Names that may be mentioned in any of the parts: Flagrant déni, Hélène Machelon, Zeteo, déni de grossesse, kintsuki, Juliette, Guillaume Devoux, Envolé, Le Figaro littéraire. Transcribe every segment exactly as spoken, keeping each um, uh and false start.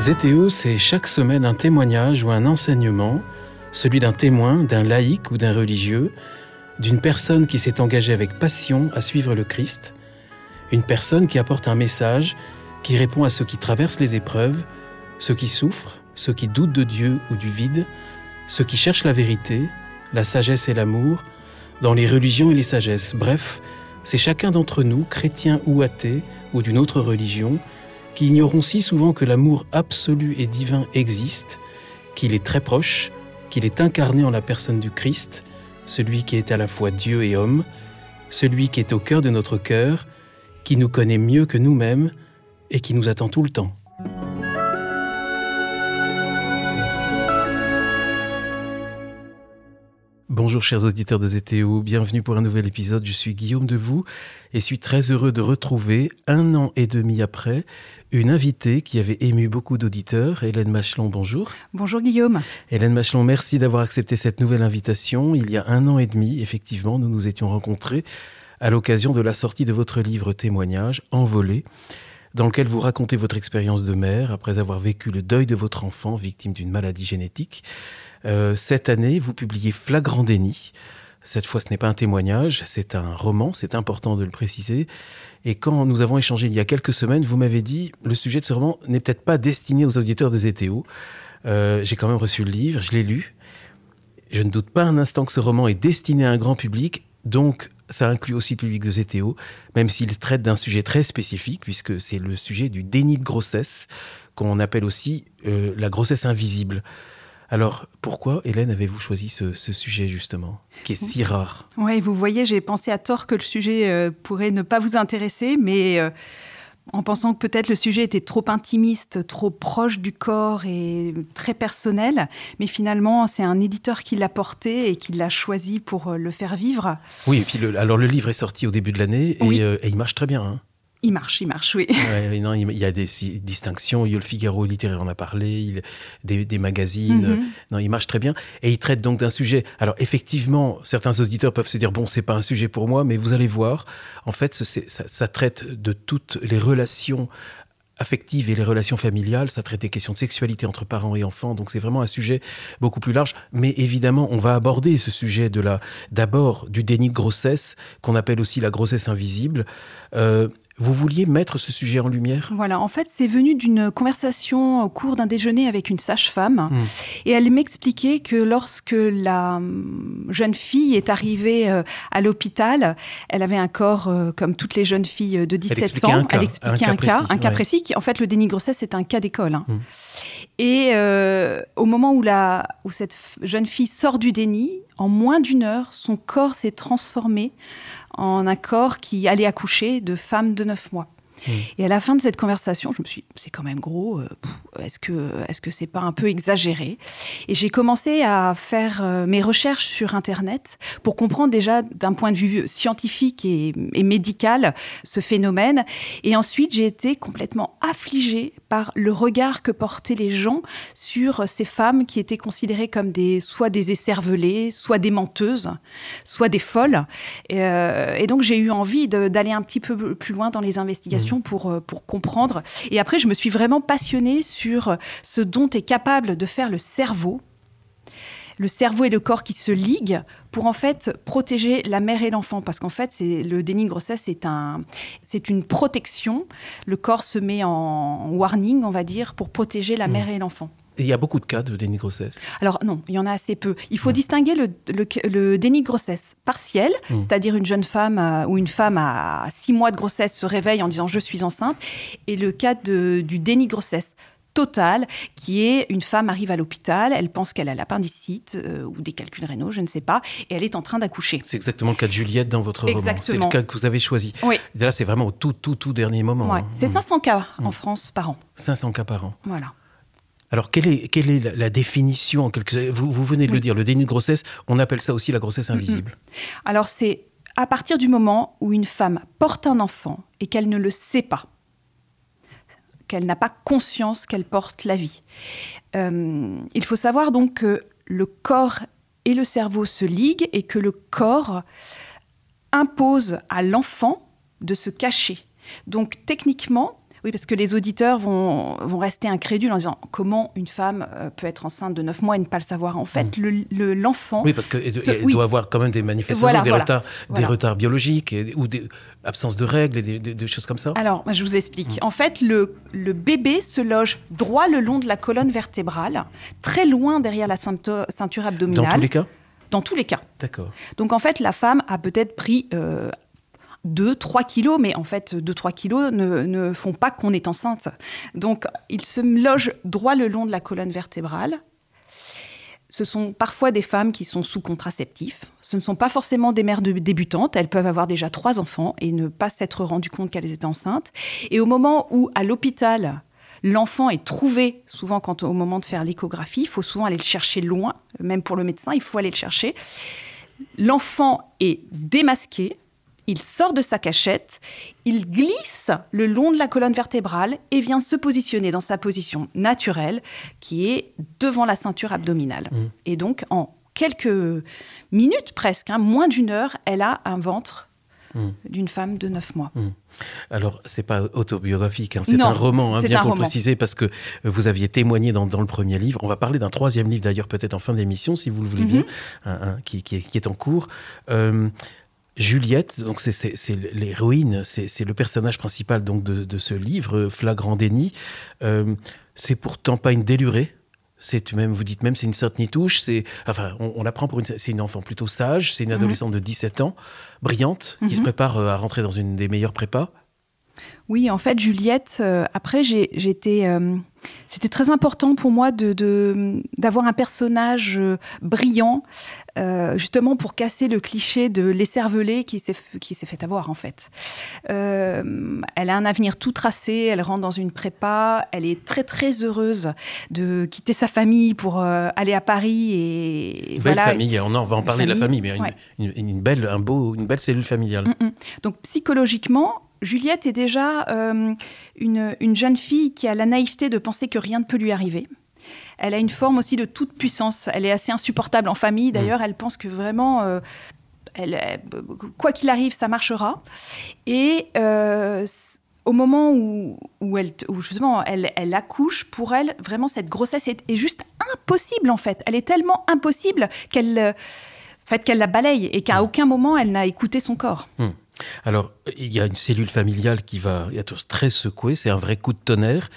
Zeteo, c'est chaque semaine un témoignage ou un enseignement, celui d'un témoin, d'un laïc ou d'un religieux, d'une personne qui s'est engagée avec passion à suivre le Christ, une personne qui apporte un message qui répond à ceux qui traversent les épreuves, ceux qui souffrent, ceux qui doutent de Dieu ou du vide, ceux qui cherchent la vérité, la sagesse et l'amour, dans les religions et les sagesses. Bref, c'est chacun d'entre nous, chrétiens ou athées, ou d'une autre religion, qui ignorons si souvent que l'amour absolu et divin existe, qu'il est très proche, qu'il est incarné en la personne du Christ, celui qui est à la fois Dieu et homme, celui qui est au cœur de notre cœur, qui nous connaît mieux que nous-mêmes et qui nous attend tout le temps. Bonjour chers auditeurs de Zeteo, bienvenue pour un nouvel épisode, je suis Guillaume Devoux et suis très heureux de retrouver, un an et demi après, une invitée qui avait ému beaucoup d'auditeurs, Hélène Machelon, bonjour. Bonjour Guillaume. Hélène Machelon, merci d'avoir accepté cette nouvelle invitation. Il y a un an et demi, effectivement, nous nous étions rencontrés à l'occasion de la sortie de votre livre témoignage, Envolé, dans lequel vous racontez votre expérience de mère après avoir vécu le deuil de votre enfant, victime d'une maladie génétique. Euh, cette année, vous publiez Flagrant déni. Cette fois, ce n'est pas un témoignage, c'est un roman, c'est important de le préciser. Et quand nous avons échangé il y a quelques semaines, vous m'avez dit « Le sujet de ce roman n'est peut-être pas destiné aux auditeurs de Zeteo. Euh, ». J'ai quand même reçu le livre, je l'ai lu. Je ne doute pas un instant que ce roman est destiné à un grand public, donc ça inclut aussi le public de Zeteo, même s'il traite d'un sujet très spécifique, puisque c'est le sujet du déni de grossesse, qu'on appelle aussi euh, la grossesse invisible. Alors, pourquoi, Hélène, avez-vous choisi ce, ce sujet, justement, qui est si rare ? Oui, vous voyez, j'ai pensé à tort que le sujet euh, pourrait ne pas vous intéresser, mais euh, en pensant que peut-être le sujet était trop intimiste, trop proche du corps et très personnel. Mais finalement, c'est un éditeur qui l'a porté et qui l'a choisi pour euh, le faire vivre. Oui, et puis le, alors le livre est sorti au début de l'année et, oui. euh, et il marche très bien, hein. Il marche, il marche, oui. Ouais, non, il y a des distinctions. Le Figaro littéraire en a parlé, il, des, des magazines. Mm-hmm. Non, il marche très bien. Et il traite donc d'un sujet. Alors, effectivement, certains auditeurs peuvent se dire « Bon, c'est pas un sujet pour moi », mais vous allez voir. En fait, c'est, ça, ça traite de toutes les relations affectives et les relations familiales. Ça traite des questions de sexualité entre parents et enfants. Donc, c'est vraiment un sujet beaucoup plus large. Mais évidemment, on va aborder ce sujet de la, d'abord du déni de grossesse, qu'on appelle aussi la grossesse invisible. Euh, Vous vouliez mettre ce sujet en lumière ? Voilà, en fait, c'est venu d'une conversation au cours d'un déjeuner avec une sage-femme. Mmh. Et elle m'expliquait que lorsque la jeune fille est arrivée à l'hôpital, elle avait un corps comme toutes les jeunes filles de dix-sept ans. Elle expliquait un cas, un cas, un cas, précis, un cas ouais. précis. En fait, le déni de grossesse, c'est un cas d'école. Hein. Mmh. Et euh, au moment où, la, où cette jeune fille sort du déni, en moins d'une heure, son corps s'est transformé en un corps qui allait accoucher de femmes de neuf mois. Mmh. Et à la fin de cette conversation, je me suis dit, c'est quand même gros, euh, pff, est-ce que, est-ce que c'est pas un peu exagéré ? Et j'ai commencé à faire euh, mes recherches sur Internet pour comprendre déjà d'un point de vue scientifique et, et médical ce phénomène. Et ensuite, j'ai été complètement affligée par le regard que portaient les gens sur ces femmes qui étaient considérées comme des, soit des écervelées, soit des menteuses, soit des folles. Et, euh, et donc, j'ai eu envie de, d'aller un petit peu plus loin dans les investigations. Mmh. Pour, pour comprendre. Et après, je me suis vraiment passionnée sur ce dont est capable de faire le cerveau. Le cerveau et le corps qui se liguent pour en fait protéger la mère et l'enfant. Parce qu'en fait, c'est, le déni de grossesse, c'est, un, c'est une protection. Le corps se met en warning, on va dire, pour protéger la mmh. mère et l'enfant. Il y a beaucoup de cas de déni de grossesse. Alors non, il y en a assez peu. Il faut mmh. distinguer le, le, le déni de grossesse partiel, mmh. c'est-à-dire une jeune femme à, ou une femme à six mois de grossesse se réveille en disant « je suis enceinte », et le cas de, du déni de grossesse total, qui est une femme arrive à l'hôpital, elle pense qu'elle a l'appendicite euh, ou des calculs rénaux, je ne sais pas, et elle est en train d'accoucher. C'est exactement le cas de Juliette dans votre exactement. roman. C'est le cas que vous avez choisi. Oui. Là, c'est vraiment au tout, tout, tout dernier moment. Ouais. Hein. C'est mmh. cinq cents cas mmh. en France par an. cinq cents cas par an. Voilà. Alors, quelle est, quelle est la, la définition en quelque... vous, vous venez de oui. le dire, le déni de grossesse, on appelle ça aussi la grossesse invisible. Mm-hmm. Alors, c'est à partir du moment où une femme porte un enfant et qu'elle ne le sait pas, qu'elle n'a pas conscience qu'elle porte la vie. Euh, il faut savoir donc que le corps et le cerveau se liguent et que le corps impose à l'enfant de se cacher. Donc, techniquement, Oui, parce que les auditeurs vont, vont rester incrédules en disant comment une femme peut être enceinte de neuf mois et ne pas le savoir. En fait, mmh. le, le, l'enfant... Oui, parce qu'elle oui. doit avoir quand même des manifestations, voilà, des, voilà. Retards, voilà. des retards biologiques et, ou des absences de règles, et des, des, des choses comme ça. Alors, je vous explique. Mmh. En fait, le, le bébé se loge droit le long de la colonne vertébrale, très loin derrière la ceinture, ceinture abdominale. Dans tous les cas ? Dans tous les cas. D'accord. Donc, en fait, la femme a peut-être pris... Euh, deux à trois kilos, mais en fait, deux à trois kilos ne, ne font pas qu'on est enceinte. Donc, ils se logent droit le long de la colonne vertébrale. Ce sont parfois des femmes qui sont sous contraceptifs. Ce ne sont pas forcément des mères de débutantes. Elles peuvent avoir déjà trois enfants et ne pas s'être rendues compte qu'elles étaient enceintes. Et au moment où, à l'hôpital, l'enfant est trouvé, souvent quand, au moment de faire l'échographie, il faut souvent aller le chercher loin. Même pour le médecin, il faut aller le chercher. L'enfant est démasqué. Il sort de sa cachette, il glisse le long de la colonne vertébrale et vient se positionner dans sa position naturelle, qui est devant la ceinture abdominale. Mmh. Et donc, en quelques minutes presque, hein, moins d'une heure, elle a un ventre mmh. d'une femme de neuf mois. Mmh. Alors, ce n'est pas autobiographique, hein, c'est non, un roman, hein, c'est bien un pour roman. Préciser, parce que vous aviez témoigné dans, dans le premier livre. On va parler d'un troisième livre, d'ailleurs, peut-être en fin d'émission, si vous le voulez mmh. bien, hein, hein, qui, qui, est, qui est en cours. Euh, Juliette, donc c'est, c'est, c'est l'héroïne, c'est, c'est le personnage principal donc de, de ce livre, Flagrant déni. Euh, c'est pourtant pas une délurée. C'est même, vous dites même, c'est une sainte nitouche. C'est, enfin, on, on la prend pour une, c'est une enfant plutôt sage. C'est une adolescente mmh. de dix-sept ans, brillante, mmh. qui se prépare à rentrer dans une des meilleures prépas. Oui, en fait, Juliette. Euh, après, j'ai, j'étais, euh, c'était très important pour moi de, de d'avoir un personnage brillant, euh, justement pour casser le cliché de l'escervelée qui s'est qui s'est fait avoir en fait. Euh, elle a un avenir tout tracé. Elle rentre dans une prépa. Elle est très très heureuse de quitter sa famille pour euh, aller à Paris et, et belle voilà, famille. On en va en parler famille, de la famille, mais ouais. une, une, une belle, un beau, une belle cellule familiale. Mm-mm. Donc psychologiquement. Juliette est déjà euh, une, une jeune fille qui a la naïveté de penser que rien ne peut lui arriver. Elle a une forme aussi de toute puissance. Elle est assez insupportable en famille. D'ailleurs, elle pense que vraiment, euh, elle, quoi qu'il arrive, ça marchera. Et euh, au moment où, où, elle, où justement elle, elle accouche, pour elle, vraiment, cette grossesse est, est juste impossible, en fait. Elle est tellement impossible qu'elle, euh, en fait, qu'elle la balaye et qu'à aucun moment, elle n'a écouté son corps. Mmh. Alors, il y a une cellule familiale qui va être très secouée, c'est un vrai coup de tonnerre,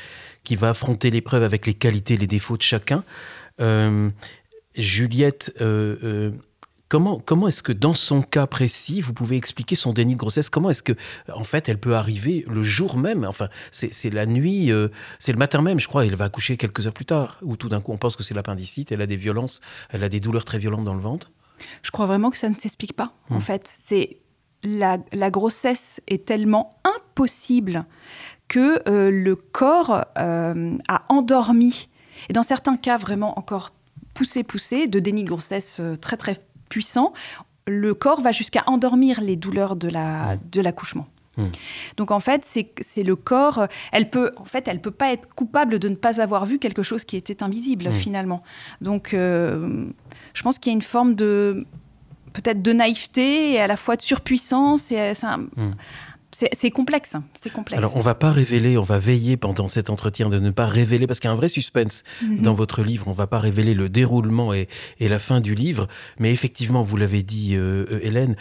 qui va affronter l'épreuve avec les qualités et les défauts de chacun. Euh, Juliette, euh, euh, comment, comment est-ce que, dans son cas précis, vous pouvez expliquer son déni de grossesse ? Comment est-ce que, en fait, elle peut arriver le jour même ? Enfin, c'est, c'est la nuit, euh, c'est le matin même, je crois, elle va accoucher quelques heures plus tard, où tout d'un coup, on pense que c'est l'appendicite, elle a des violences, elle a des douleurs très violentes dans le ventre. Je crois vraiment que ça ne s'explique pas, en hum. fait. C'est... La, la grossesse est tellement impossible que euh, le corps euh, a endormi, et dans certains cas vraiment encore poussé, poussé, de déni de grossesse euh, très très puissant, le corps va jusqu'à endormir les douleurs de, la, de l'accouchement. Mmh. Donc en fait, c'est, c'est le corps, elle peut, en fait, elle peut pas être coupable de ne pas avoir vu quelque chose qui était invisible mmh. finalement. Donc euh, je pense qu'il y a une forme de... peut-être de naïveté et à la fois de surpuissance. Et c'est, un... mmh. c'est, c'est, complexe, c'est complexe. Alors, on ne va pas révéler, on va veiller pendant cet entretien de ne pas révéler, parce qu'il y a un vrai suspense mmh. dans votre livre. On ne va pas révéler le déroulement et, et la fin du livre. Mais effectivement, vous l'avez dit, euh, Hélène,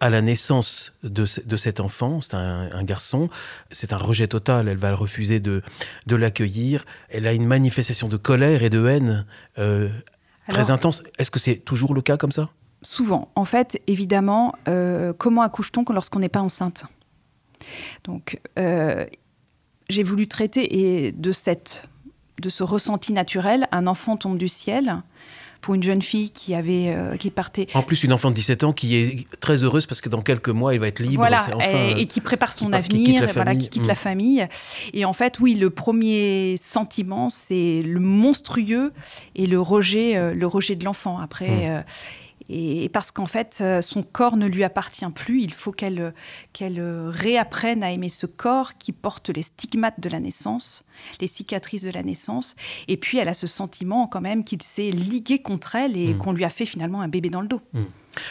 à la naissance de, de cet enfant, c'est un, un garçon, c'est un rejet total, elle va refuser de, de l'accueillir. Elle a une manifestation de colère et de haine euh, Alors... très intense. Est-ce que c'est toujours le cas comme ça ? Souvent. En fait, évidemment, euh, comment accouche-t-on lorsqu'on n'est pas enceinte ? Donc, euh, j'ai voulu traiter et de, cette, de ce ressenti naturel. Un enfant tombe du ciel pour une jeune fille qui, avait, euh, qui partait... En plus, une enfant de dix-sept ans qui est très heureuse parce que dans quelques mois, elle va être libre. Voilà, c'est enfin, et, et qui prépare son qui, avenir, qui quitte, la, voilà, famille. Qui quitte mmh. la famille. Et en fait, oui, le premier sentiment, c'est le monstrueux et le rejet, euh, le rejet de l'enfant. Après... Mmh. Euh, Et parce qu'en fait, son corps ne lui appartient plus, il faut qu'elle, qu'elle réapprenne à aimer ce corps qui porte les stigmates de la naissance, les cicatrices de la naissance. Et puis, elle a ce sentiment quand même qu'il s'est ligué contre elle et mmh. qu'on lui a fait finalement un bébé dans le dos. Mmh.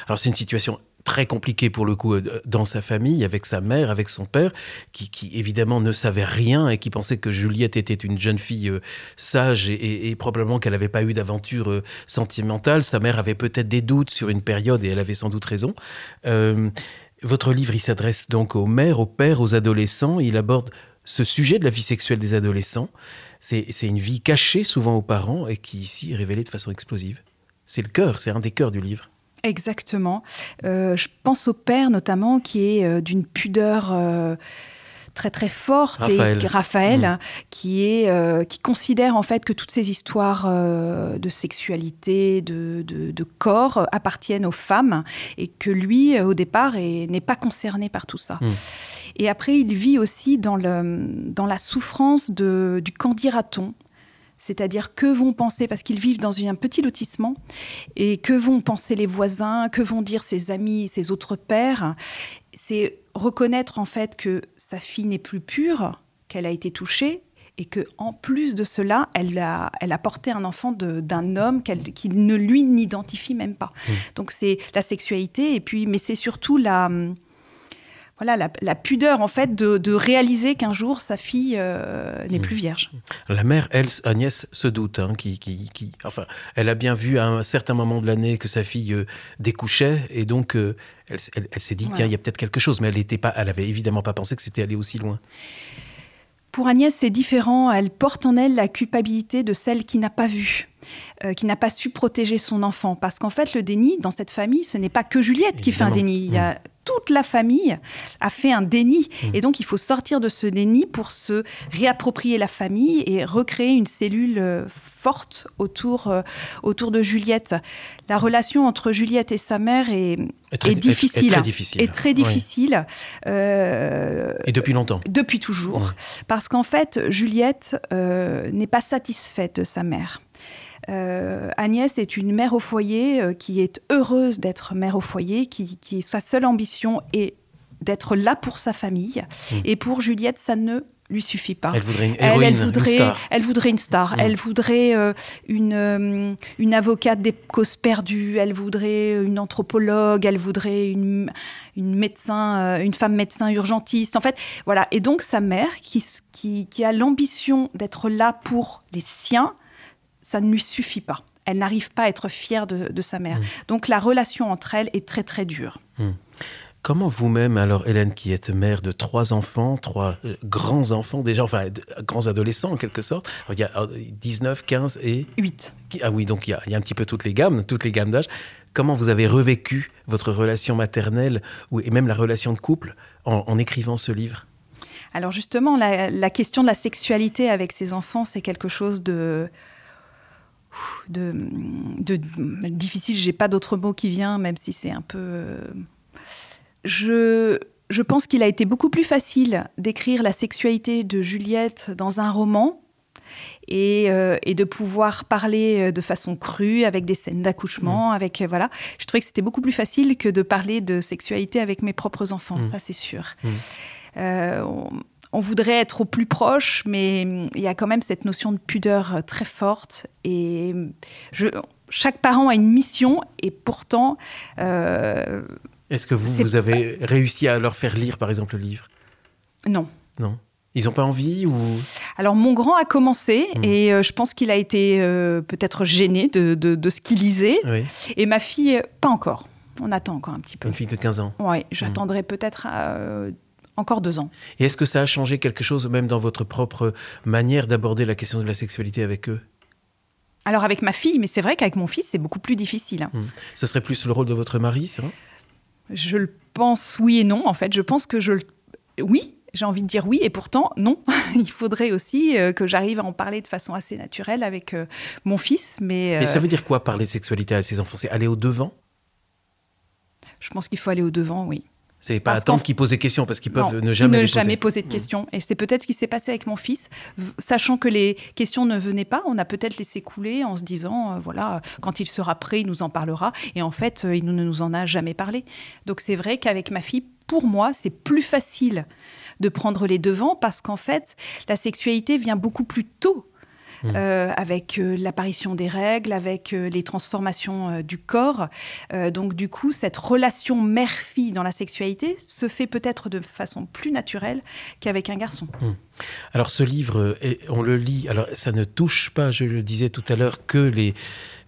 Alors, c'est une situation très compliqué pour le coup dans sa famille, avec sa mère, avec son père, qui, qui évidemment ne savait rien et qui pensait que Juliette était une jeune fille euh, sage et, et, et probablement qu'elle n'avait pas eu d'aventure euh, sentimentale. Sa mère avait peut-être des doutes sur une période et elle avait sans doute raison. Euh, votre livre, il s'adresse donc aux mères, aux pères, aux adolescents. Il aborde ce sujet de la vie sexuelle des adolescents. C'est, c'est une vie cachée souvent aux parents et qui ici est révélée de façon explosive. C'est le cœur, c'est un des cœurs du livre. Exactement. Euh, je pense au père notamment qui est euh, d'une pudeur euh, très très forte, Raphaël, et Raphaël mmh. hein, qui est euh, qui considère en fait que toutes ces histoires euh, de sexualité, de, de de corps appartiennent aux femmes et que lui au départ est, n'est pas concerné par tout ça. Mmh. Et après il vit aussi dans le dans la souffrance de du qu'en dira-t-on. C'est-à-dire, que vont penser, parce qu'ils vivent dans un petit lotissement, et que vont penser les voisins, que vont dire ses amis, ses autres pères. C'est reconnaître en fait que sa fille n'est plus pure, qu'elle a été touchée, et qu'en plus de cela, elle a, elle a porté un enfant de, d'un homme qu'elle, qui ne lui n'identifie même pas. Mmh. Donc c'est la sexualité, et puis, mais c'est surtout la... Voilà, la, la pudeur, en fait, de, de réaliser qu'un jour, sa fille euh, n'est mmh. plus vierge. La mère, elle, Agnès, se doute. Hein, qui, qui, qui, enfin, elle a bien vu à un certain moment de l'année que sa fille euh, découchait. Et donc, euh, elle, elle, elle s'est dit, ouais. tiens, il y a peut-être quelque chose. Mais elle était pas, elle avait évidemment pas pensé que c'était allé aussi loin. Pour Agnès, c'est différent. Elle porte en elle la culpabilité de celle qui n'a pas vu, euh, qui n'a pas su protéger son enfant. Parce qu'en fait, le déni, dans cette famille, ce n'est pas que Juliette évidemment. Qui fait un déni. Mmh. Il y a... Toute la famille a fait un déni. Mmh. Et donc, il faut sortir de ce déni pour se réapproprier la famille et recréer une cellule forte autour, euh, autour de Juliette. La relation entre Juliette et sa mère est, est, très, est difficile. Est, est très difficile. Est très difficile. Oui. Euh, et depuis longtemps. Depuis toujours. Mmh. Parce qu'en fait, Juliette euh, n'est pas satisfaite de sa mère. Euh, Agnès est une mère au foyer euh, qui est heureuse d'être mère au foyer, qui, qui sa seule ambition est d'être là pour sa famille. Mmh. Et pour Juliette, ça ne lui suffit pas. Elle voudrait une héroïne, elle, elle voudrait, une star. Elle voudrait une star. Mmh. Elle voudrait euh, une, euh, une avocate des causes perdues. Elle voudrait une anthropologue. Elle voudrait une, une médecin, euh, une femme médecin urgentiste. En fait, voilà. Et donc sa mère, qui, qui, qui a l'ambition d'être là pour les siens, ça ne lui suffit pas. Elle n'arrive pas à être fière de, de sa mère. Mmh. Donc la relation entre elles est très très dure. Mmh. Comment vous-même, alors Hélène, qui êtes mère de trois enfants, trois euh, grands enfants déjà, enfin de, grands adolescents en quelque sorte, alors, il y a dix-neuf, quinze et huit. Qui, ah oui, donc il y, a, il y a un petit peu toutes les gammes, toutes les gammes d'âge. Comment vous avez revécu votre relation maternelle ou, et même la relation de couple en, en écrivant ce livre ? Alors justement, la, la question de la sexualité avec ses enfants, c'est quelque chose de... De, de, difficile, j'ai pas d'autre mot qui vient, même si c'est un peu... Je, je pense qu'il a été beaucoup plus facile d'écrire la sexualité de Juliette dans un roman et, euh, et de pouvoir parler de façon crue, avec des scènes d'accouchement, mmh. avec... Voilà. Je trouvais que c'était beaucoup plus facile que de parler de sexualité avec mes propres enfants, mmh. ça c'est sûr. Mmh. Euh, on, On voudrait être au plus proche, mais il y a quand même cette notion de pudeur très forte. Et je, chaque parent a une mission, et pourtant... Euh, Est-ce que vous, vous avez pas... réussi à leur faire lire, par exemple, le livre ? Non. Non ? Ils n'ont pas envie ou... Alors, mon grand a commencé, mmh. et euh, je pense qu'il a été euh, peut-être gêné de, de, de ce qu'il lisait. Oui. Et ma fille, pas encore. On attend encore un petit peu. Une fille de quinze ans ? Oui, j'attendrai mmh. peut-être... Euh, Encore deux ans. Et est-ce que ça a changé quelque chose, même dans votre propre manière d'aborder la question de la sexualité avec eux ? Alors avec ma fille, mais c'est vrai qu'avec mon fils, c'est beaucoup plus difficile. Mmh. Ce serait plus le rôle de votre mari, c'est vrai ? Je le pense oui et non, en fait. Je pense que je le... Oui, j'ai envie de dire oui, et pourtant, non. Il faudrait aussi que j'arrive à en parler de façon assez naturelle avec mon fils, mais... Mais ça veut dire quoi, parler de sexualité à ses enfants ? C'est aller au-devant ? Je pense qu'il faut aller au-devant, oui. C'est pas attendre qu'ils posent des questions, parce qu'ils peuvent non, ne jamais ne les poser. jamais poser de questions. Mmh. Et c'est peut-être ce qui s'est passé avec mon fils. Sachant que les questions ne venaient pas, on a peut-être laissé couler en se disant, euh, voilà, quand il sera prêt, il nous en parlera. Et en fait, euh, il ne nous en a jamais parlé. Donc c'est vrai qu'avec ma fille, pour moi, c'est plus facile de prendre les devants, parce qu'en fait, la sexualité vient beaucoup plus tôt mmh. euh, avec euh, l'apparition des règles, avec euh, les transformations euh, du corps. Euh, donc du coup, cette relation mère-fille dans la sexualité se fait peut-être de façon plus naturelle qu'avec un garçon. Mmh. Alors ce livre, on le lit, alors ça ne touche pas, je le disais tout à l'heure, que les...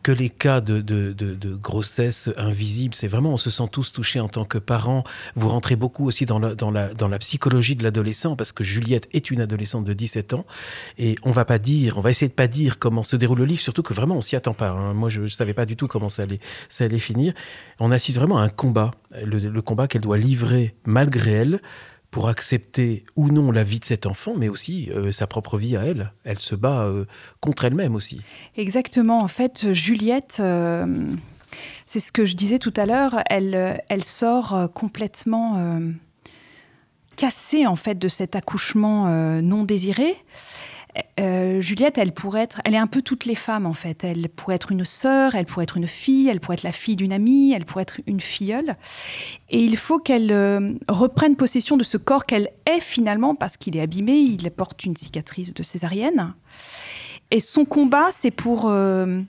que les cas de, de, de, de grossesse invisible, c'est vraiment, on se sent tous touchés en tant que parents. Vous rentrez beaucoup aussi dans la, dans la, dans la psychologie de l'adolescent, parce que Juliette est une adolescente de dix-sept ans, et on va pas dire, on va essayer de pas dire comment se déroule le livre, surtout que vraiment on s'y attend pas. Hein. Moi, je, je savais pas du tout comment ça allait, ça allait finir. On assiste vraiment à un combat, le, le combat qu'elle doit livrer malgré elle, pour accepter ou non la vie de cet enfant, mais aussi euh, sa propre vie à elle. Elle se bat euh, contre elle-même aussi. Exactement. En fait, Juliette, euh, c'est ce que je disais tout à l'heure, elle, elle sort complètement euh, cassée en fait, de cet accouchement euh, non désiré. Euh, Juliette, elle pourrait être, elle est un peu toutes les femmes en fait. Elle pourrait être une sœur, elle pourrait être une fille, elle pourrait être la fille d'une amie, elle pourrait être une filleule. Et il faut qu'elle euh, reprenne possession de ce corps qu'elle est finalement parce qu'il est abîmé, il porte une cicatrice de césarienne. Et son combat, c'est pour euh,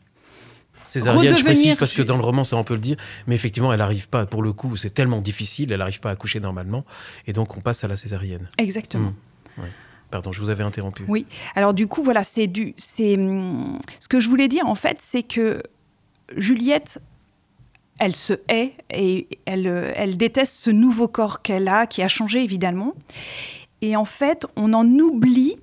césarienne, redevenir... je précise parce que dans le roman, ça on peut le dire, mais effectivement, elle n'arrive pas. Pour le coup, c'est tellement difficile, elle n'arrive pas à accoucher normalement, et donc on passe à la césarienne. Exactement. Mmh. Ouais. Pardon, je vous avais interrompu. Oui. Alors du coup, voilà, c'est du, c'est ce que je voulais dire en fait, c'est que Juliette, elle se hait et elle, elle déteste ce nouveau corps qu'elle a, qui a changé évidemment. Et en fait, on en oublie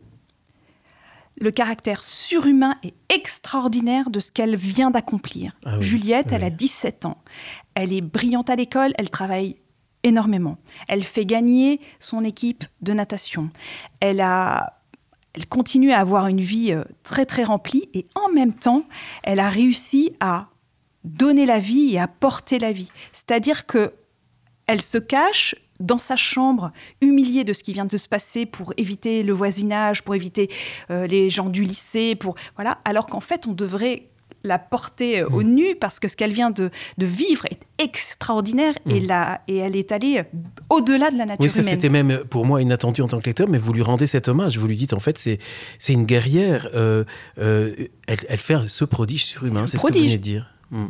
le caractère surhumain et extraordinaire de ce qu'elle vient d'accomplir. Ah oui, Juliette, oui. Elle a dix-sept ans. Elle est brillante à l'école. Elle travaille énormément. Elle fait gagner son équipe de natation. Elle a, elle continue à avoir une vie très, très remplie et en même temps, elle a réussi à donner la vie et à porter la vie. C'est-à-dire que elle se cache dans sa chambre, humiliée de ce qui vient de se passer pour éviter le voisinage, pour éviter euh, les gens du lycée, pour, voilà. Alors qu'en fait, on devrait la porter mmh. au nu, parce que ce qu'elle vient de, de vivre est extraordinaire mmh. et, la, et elle est allée au-delà de la nature humaine. Oui, ça humaine. C'était même pour moi inattendu en tant que lecteur, mais vous lui rendez cet hommage, vous lui dites en fait c'est, c'est une guerrière, euh, euh, elle, elle fait ce prodige surhumain, c'est, c'est ce que vous venez de dire. Mmh.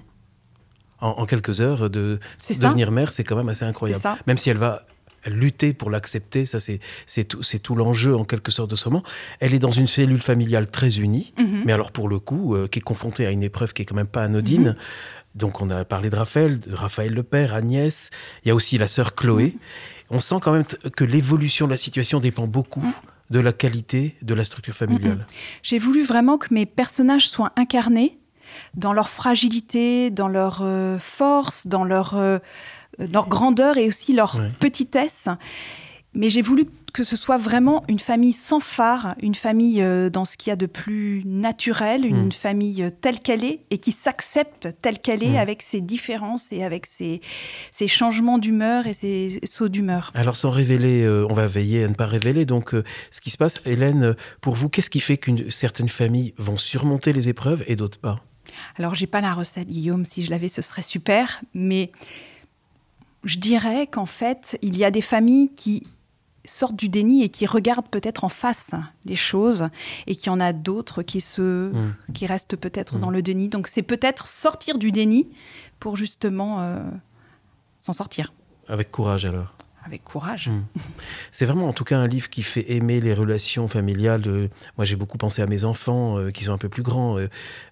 En, en quelques heures, de, de devenir mère, c'est quand même assez incroyable. Même si elle va... lutter pour l'accepter, ça c'est, c'est, tout, c'est tout l'enjeu en quelque sorte de ce roman. Elle est dans une cellule familiale très unie, mm-hmm. mais alors pour le coup, euh, qui est confrontée à une épreuve qui est quand même pas anodine. Mm-hmm. Donc on a parlé de Raphaël, de Raphaël le père, Agnès, il y a aussi la sœur Chloé. Mm-hmm. On sent quand même t- que l'évolution de la situation dépend beaucoup mm-hmm. de la qualité de la structure familiale. Mm-hmm. J'ai voulu vraiment que mes personnages soient incarnés dans leur fragilité, dans leur euh, force, dans leur... Euh, leur grandeur et aussi leur ouais. petitesse. Mais j'ai voulu que ce soit vraiment une famille sans phare, une famille dans ce qu'il y a de plus naturel, une mmh. famille telle qu'elle est et qui s'accepte telle qu'elle est mmh. avec ses différences et avec ses, ses changements d'humeur et ses sauts d'humeur. Alors sans révéler, euh, on va veiller à ne pas révéler donc euh, ce qui se passe. Hélène, pour vous, qu'est-ce qui fait qu'une certaines familles vont surmonter les épreuves et d'autres pas? Alors j'ai pas la recette, Guillaume, si je l'avais ce serait super, mais... Je dirais qu'en fait, il y a des familles qui sortent du déni et qui regardent peut-être en face les choses et qu'il y en a d'autres qui, se, mmh. qui restent peut-être mmh. dans le déni. Donc, c'est peut-être sortir du déni pour justement euh, s'en sortir. Avec courage alors. Avec courage. Mmh. C'est vraiment en tout cas un livre qui fait aimer les relations familiales. Euh, moi, j'ai beaucoup pensé à mes enfants euh, qui sont un peu plus grands. Euh,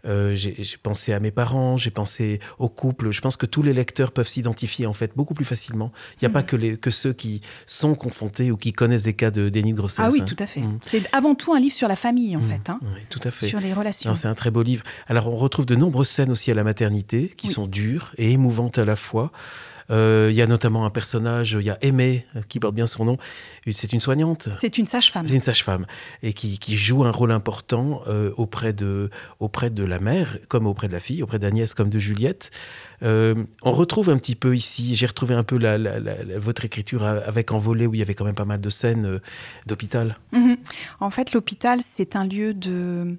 euh, j'ai, j'ai pensé à mes parents, j'ai pensé au couple. Je pense que tous les lecteurs peuvent s'identifier en fait beaucoup plus facilement. Il n'y a mmh. pas que, les, que ceux qui sont confrontés ou qui connaissent des cas de déni de grossesse. Ah oui, hein. tout à fait. Mmh. C'est avant tout un livre sur la famille en mmh. fait. Hein, oui, tout à fait. Sur les relations. Alors, c'est un très beau livre. Alors, on retrouve de nombreuses scènes aussi à la maternité qui oui. sont dures et émouvantes à la fois. Il euh, y a notamment un personnage, il y a Aimée, qui porte bien son nom, c'est une soignante. C'est une sage-femme. C'est une sage-femme, et qui, qui joue un rôle important euh, auprès, de, auprès de la mère, comme auprès de la fille, auprès d'Agnès, comme de Juliette. Euh, on retrouve un petit peu ici, j'ai retrouvé un peu la, la, la, la, votre écriture avec Envolé, où il y avait quand même pas mal de scènes euh, d'hôpital. Mmh. En fait, l'hôpital, c'est un lieu de...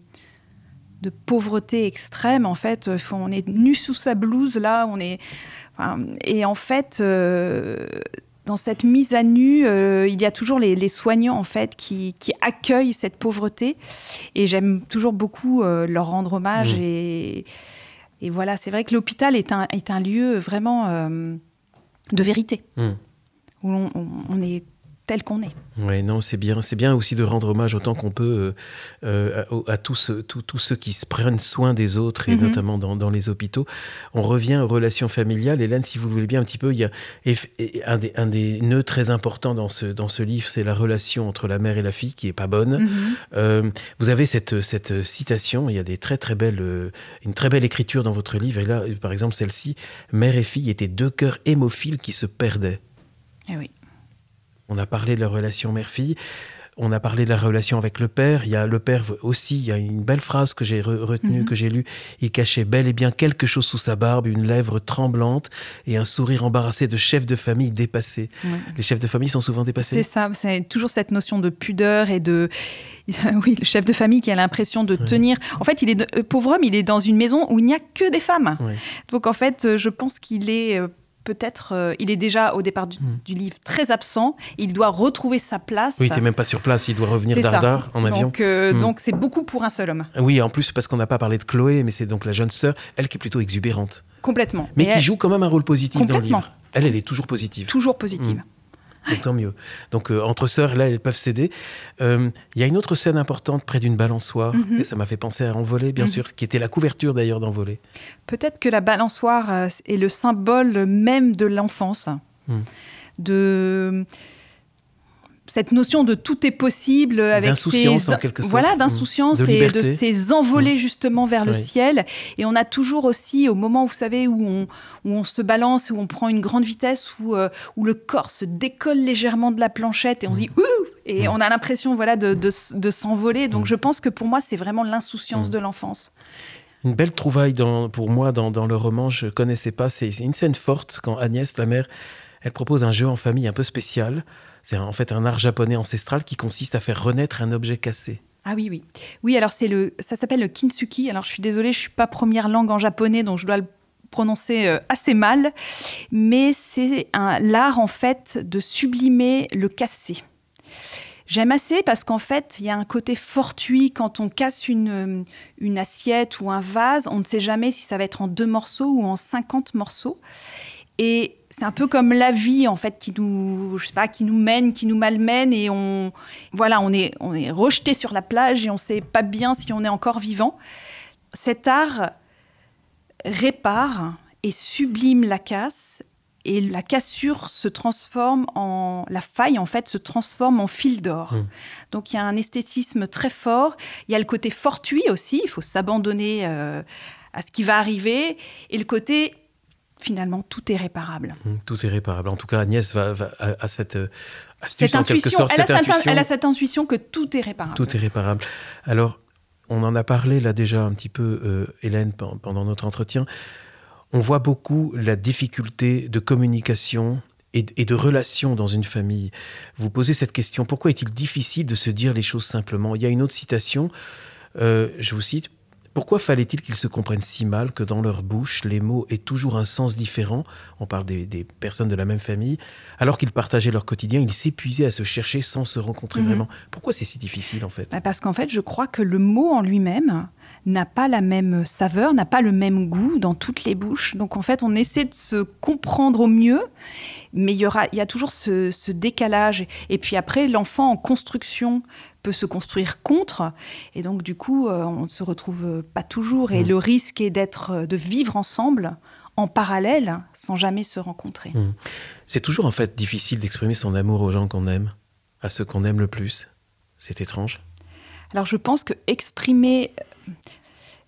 de pauvreté extrême, en fait, on est nu sous sa blouse, là, on est... Et en fait, euh, dans cette mise à nu, euh, il y a toujours les, les soignants en fait qui, qui accueillent cette pauvreté. Et j'aime toujours beaucoup euh, leur rendre hommage. Mmh. Et, et voilà, c'est vrai que l'hôpital est un, est un lieu vraiment euh, de vérité, mmh. où on, on, on est tel qu'on est. Oui, non, c'est bien, c'est bien aussi de rendre hommage autant qu'on peut euh, euh, à, à tous, tout, tous ceux qui se prennent soin des autres, et mm-hmm. notamment dans, dans les hôpitaux. On revient aux relations familiales. Hélène, si vous le voulez bien un petit peu, il y a un des, un des nœuds très importants dans ce, dans ce livre, c'est la relation entre la mère et la fille qui n'est pas bonne. Mm-hmm. Euh, vous avez cette, cette citation, il y a des très, très belles, une très belle écriture dans votre livre, et là, par exemple, celle-ci, « Mère et fille étaient deux cœurs hémophiles qui se perdaient ». Eh oui. On a parlé de la relation mère-fille, on a parlé de la relation avec le père. Il y a le père aussi, il y a une belle phrase que j'ai re- retenue, mm-hmm. que j'ai lue. Il cachait bel et bien quelque chose sous sa barbe, une lèvre tremblante et un sourire embarrassé de chef de famille dépassé. Ouais. Les chefs de famille sont souvent dépassés. C'est ça, c'est toujours cette notion de pudeur et de... Oui, le chef de famille qui a l'impression de ouais. tenir... En fait, il est de... le pauvre homme, il est dans une maison où il n'y a que des femmes. Ouais. Donc en fait, je pense qu'il est... Peut-être, euh, il est déjà au départ du, mmh. du livre très absent. Il doit retrouver sa place. Oui, il n'est même pas sur place. Il doit revenir c'est d'Ardard ça. En avion. Donc, euh, mmh. donc, c'est beaucoup pour un seul homme. Oui, en plus, parce qu'on n'a pas parlé de Chloé, mais c'est donc la jeune sœur, elle qui est plutôt exubérante. Complètement. Mais et qui elle... joue quand même un rôle positif dans le livre. Elle, elle est toujours positive. Toujours positive. Mmh. Et tant mieux. Donc, euh, entre sœurs, là, elles peuvent s'aider. Il euh, y a une autre scène importante près d'une balançoire. Mm-hmm. Et ça m'a fait penser à Envolé, bien mm-hmm. sûr, qui était la couverture, d'ailleurs, d'Envolé. Peut-être que la balançoire euh, est le symbole même de l'enfance. Mm. De... Cette notion de tout est possible. Avec d'insouciance, ses... en quelque sorte. Voilà, d'insouciance mm. de et de ces envolées, mm. justement, vers oui. le ciel. Et on a toujours aussi, au moment, vous savez, où on, où on se balance, où on prend une grande vitesse, où, euh, où le corps se décolle légèrement de la planchette et on mm. se dit « Ouh !» Et mm. on a l'impression voilà, de, de, de s'envoler. Donc, mm. je pense que pour moi, c'est vraiment l'insouciance mm. de l'enfance. Une belle trouvaille dans, pour moi dans, dans le roman, je ne connaissais pas. C'est, c'est une scène forte quand Agnès, la mère, elle propose un jeu en famille un peu spécial. C'est en fait un art japonais ancestral qui consiste à faire renaître un objet cassé. Ah oui, oui. Oui, alors c'est le, ça s'appelle le kintsuki. Alors je suis désolée, je ne suis pas première langue en japonais, donc je dois le prononcer assez mal. Mais c'est un, l'art, en fait, de sublimer le cassé. J'aime assez parce qu'en fait, il y a un côté fortuit. Quand on casse une, une assiette ou un vase, on ne sait jamais si ça va être en deux morceaux ou en cinquante morceaux. Et c'est un peu comme la vie, en fait, qui nous, je sais pas, qui nous mène, qui nous malmène. Et on, voilà, on est, on est rejeté sur la plage et on ne sait pas bien si on est encore vivant. Cet art répare et sublime la casse. Et la cassure se transforme en... La faille, en fait, se transforme en fil d'or. Mmh. Donc, il y a un esthétisme très fort. Il y a le côté fortuit aussi. Il faut s'abandonner euh, à ce qui va arriver. Et le côté... Finalement, tout est réparable. Tout est réparable. En tout cas, Agnès va, va à, à cette euh, astuce, cette en intuition, quelque sorte. Elle, cette a intuition. Elle a cette intuition que tout est réparable. Tout est réparable. Alors, on en a parlé là déjà un petit peu, euh, Hélène, pendant notre entretien. On voit beaucoup la difficulté de communication et, et de relation dans une famille. Vous posez cette question, pourquoi est-il difficile de se dire les choses simplement ? Il y a une autre citation, euh, je vous cite... Pourquoi fallait-il qu'ils se comprennent si mal que dans leur bouche, les mots aient toujours un sens différent ? On parle des, des personnes de la même famille. Alors qu'ils partageaient leur quotidien, ils s'épuisaient à se chercher sans se rencontrer mmh. vraiment. Pourquoi c'est si difficile en fait ? Parce qu'en fait, je crois que le mot en lui-même n'a pas la même saveur, n'a pas le même goût dans toutes les bouches. Donc en fait, on essaie de se comprendre au mieux, mais il y aura, il y a toujours ce, ce décalage. Et puis après, l'enfant en construction peut se construire contre, et donc du coup, on ne se retrouve pas toujours. Et mmh. le risque est d'être, de vivre ensemble, en parallèle, sans jamais se rencontrer. Mmh. C'est toujours en fait difficile d'exprimer son amour aux gens qu'on aime, à ceux qu'on aime le plus. C'est étrange. Alors je pense que exprimer,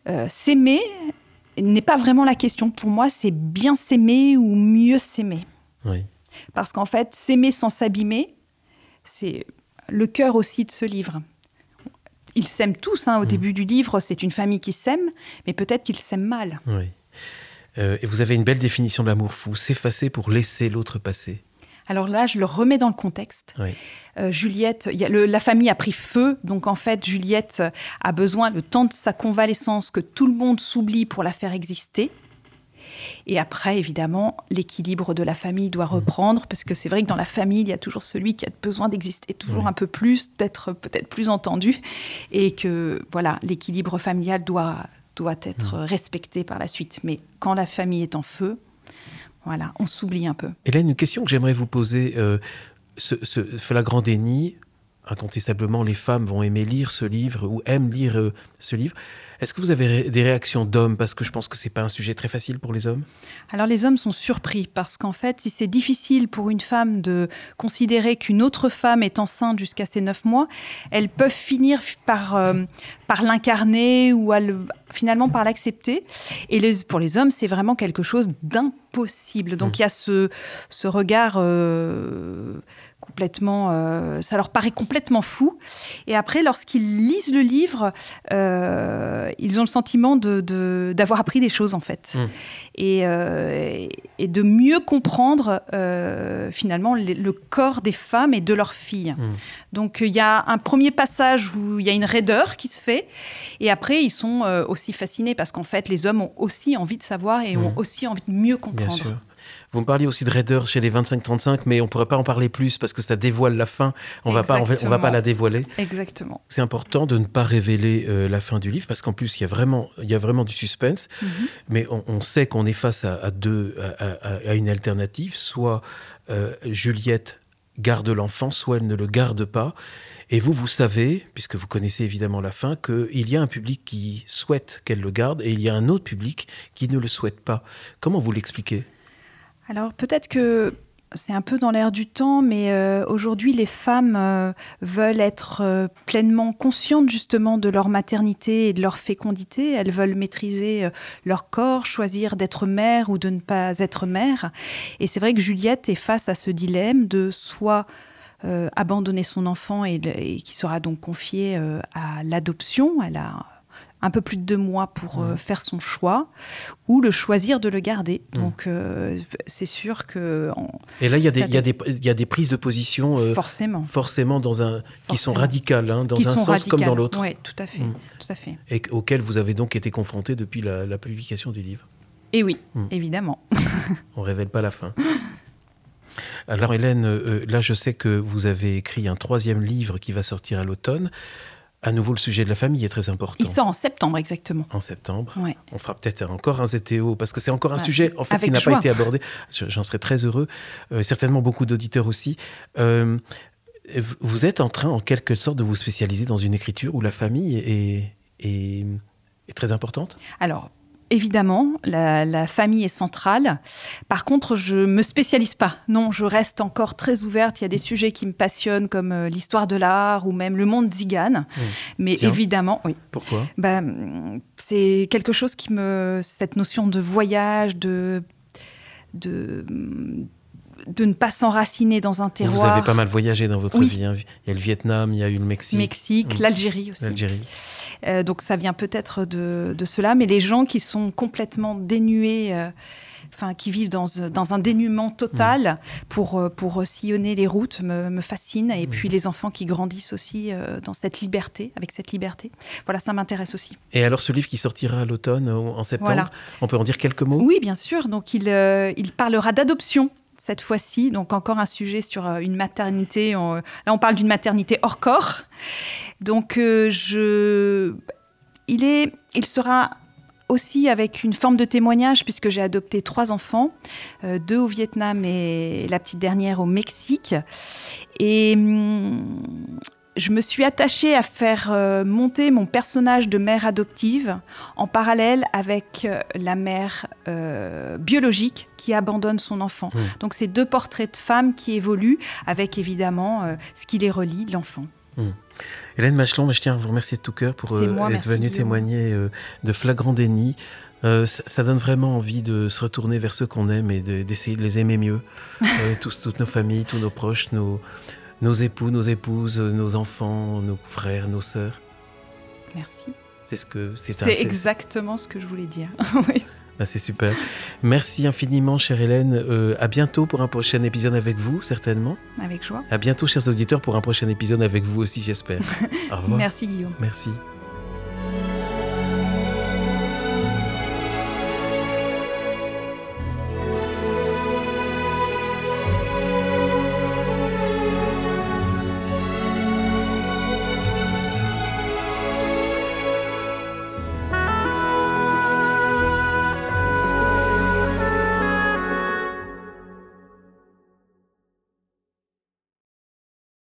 euh, s'aimer n'est pas vraiment la question. Pour moi, c'est bien s'aimer ou mieux s'aimer. Oui. Parce qu'en fait, s'aimer sans s'abîmer, c'est le cœur aussi de ce livre. Ils s'aiment tous, hein, au mmh. début du livre, c'est une famille qui s'aime, mais peut-être qu'ils s'aiment mal. Oui. Euh, et vous avez une belle définition de l'amour fou, s'effacer pour laisser l'autre passer. Alors là, je le remets dans le contexte. Oui. Euh, Juliette, y a le, la famille a pris feu, donc en fait, Juliette a besoin, le temps de sa convalescence, que tout le monde s'oublie pour la faire exister. Et après, évidemment, l'équilibre de la famille doit reprendre, parce que c'est vrai que dans la famille, il y a toujours celui qui a besoin d'exister toujours oui. un peu plus, d'être peut-être plus entendu, et que voilà, l'équilibre familial doit, doit être oui. respecté par la suite. Mais quand la famille est en feu, voilà, on s'oublie un peu. Hélène, une question que j'aimerais vous poser. Euh, ce, ce flagrant déni, incontestablement, les femmes vont aimer lire ce livre ou aiment lire euh, ce livre. Est-ce que vous avez ré- des réactions d'hommes ? Parce que je pense que ce n'est pas un sujet très facile pour les hommes. Alors, les hommes sont surpris parce qu'en fait, si c'est difficile pour une femme de considérer qu'une autre femme est enceinte jusqu'à ses neuf mois, elles peuvent finir par, euh, par l'incarner ou à le, finalement par l'accepter. Et les, pour les hommes, c'est vraiment quelque chose d'impossible. Donc, il mmh. y a ce, ce regard... Euh, complètement, euh, ça leur paraît complètement fou. Et après, lorsqu'ils lisent le livre, euh, ils ont le sentiment de, de, d'avoir appris des choses, en fait. Mmh. Et, euh, et de mieux comprendre, euh, finalement, le, le corps des femmes et de leurs filles. Mmh. Donc, il y a un premier passage où il y a une raideur qui se fait. Et après, ils sont euh, aussi fascinés parce qu'en fait, les hommes ont aussi envie de savoir et mmh. ont aussi envie de mieux comprendre. Bien sûr. Vous me parliez aussi de raideur chez les vingt-cinq trente-cinq, mais on ne pourrait pas en parler plus parce que ça dévoile la fin. On ne va pas la dévoiler. Exactement. C'est important de ne pas révéler euh, la fin du livre parce qu'en plus, il y a vraiment, il y a vraiment du suspense. Mm-hmm. Mais on, on sait qu'on est face à, à, deux, à, à, à une alternative. Soit euh, Juliette garde l'enfant, soit elle ne le garde pas. Et vous, vous savez, puisque vous connaissez évidemment la fin, qu'il y a un public qui souhaite qu'elle le garde et il y a un autre public qui ne le souhaite pas. Comment vous l'expliquez ? Alors, peut-être que c'est un peu dans l'air du temps, mais euh, aujourd'hui, les femmes euh, veulent être euh, pleinement conscientes, justement, de leur maternité et de leur fécondité. Elles veulent maîtriser euh, leur corps, choisir d'être mère ou de ne pas être mère. Et c'est vrai que Juliette est face à ce dilemme de soit... Euh, abandonner son enfant et, et qui sera donc confié euh, à l'adoption. Elle a un peu plus de deux mois pour mmh. euh, faire son choix, ou le choisir de le garder. Mmh. Donc, euh, c'est sûr que... On... Et là, il y, y, y a des prises de position... Euh, forcément. Forcément, dans un, forcément, qui sont radicales, hein, dans qui un sens radicales. Comme dans l'autre. Oui, tout à fait. Mmh. Tout à fait. Et auxquelles vous avez donc été confronté depuis la, la publication du livre. Et oui, mmh. évidemment. On ne révèle pas la fin. Alors Hélène, euh, là je sais que vous avez écrit un troisième livre qui va sortir à l'automne. À nouveau, le sujet de la famille est très important. Il sort en septembre, exactement. En septembre. Ouais. On fera peut-être encore un Zeteo, parce que c'est encore un ouais. sujet en fait, qui n'a joie. Pas été abordé. J'en serais très heureux. Euh, certainement beaucoup d'auditeurs aussi. Euh, vous êtes en train, en quelque sorte, de vous spécialiser dans une écriture où la famille est, est, est très importante ? Alors... Évidemment, la, la famille est centrale. Par contre, je ne me spécialise pas. Non, je reste encore très ouverte. Il y a des sujets qui me passionnent, comme euh, l'histoire de l'art ou même le monde tzigane. Mmh. Mais Tiens. évidemment... oui. Pourquoi ? Ben, c'est quelque chose qui me... Cette notion de voyage, de... de... de ne pas s'enraciner dans un terroir. Vous avez pas mal voyagé dans votre oui. vie. Hein. Il y a le Vietnam, il y a eu le Mexique. Mexique, mmh. l'Algérie aussi. L'Algérie. Euh, donc ça vient peut-être de, de cela, mais les gens qui sont complètement dénués, euh, enfin qui vivent dans, dans un dénuement total mmh. pour, pour sillonner les routes me, me fascinent. Et mmh. puis les enfants qui grandissent aussi euh, dans cette liberté, avec cette liberté. Voilà, ça m'intéresse aussi. Et alors ce livre qui sortira à l'automne, en septembre, voilà. on peut en dire quelques mots ? Oui, bien sûr. Donc il, euh, il parlera d'adoption. Cette fois-ci, donc encore un sujet sur une maternité. On, là, on parle d'une maternité hors corps. Donc, euh, je, il est, il sera aussi avec une forme de témoignage, puisque j'ai adopté trois enfants, euh, deux au Vietnam et la petite dernière au Mexique. Et hum, je me suis attachée à faire euh, monter mon personnage de mère adoptive en parallèle avec la mère euh, biologique, qui abandonne son enfant. Mmh. Donc, c'est deux portraits de femmes qui évoluent avec, évidemment, euh, ce qui les relie, l'enfant. Mmh. Hélène Machelon, je tiens à vous remercier de tout cœur pour euh, moi, être venue témoigner euh, de Flagrant déni. Euh, ça, ça donne vraiment envie de se retourner vers ceux qu'on aime et de, d'essayer de les aimer mieux. euh, tous, toutes nos familles, tous nos proches, nos, nos époux, nos épouses, nos enfants, nos frères, nos sœurs. Merci. C'est, ce que, c'est, c'est un, exactement c'est... ce que je voulais dire. Oui. Ben c'est super. Merci infiniment, chère Hélène. Euh, à bientôt pour un prochain épisode avec vous, certainement. Avec joie. À bientôt, chers auditeurs, pour un prochain épisode avec vous aussi, j'espère. Au revoir. Merci, Guillaume. Merci.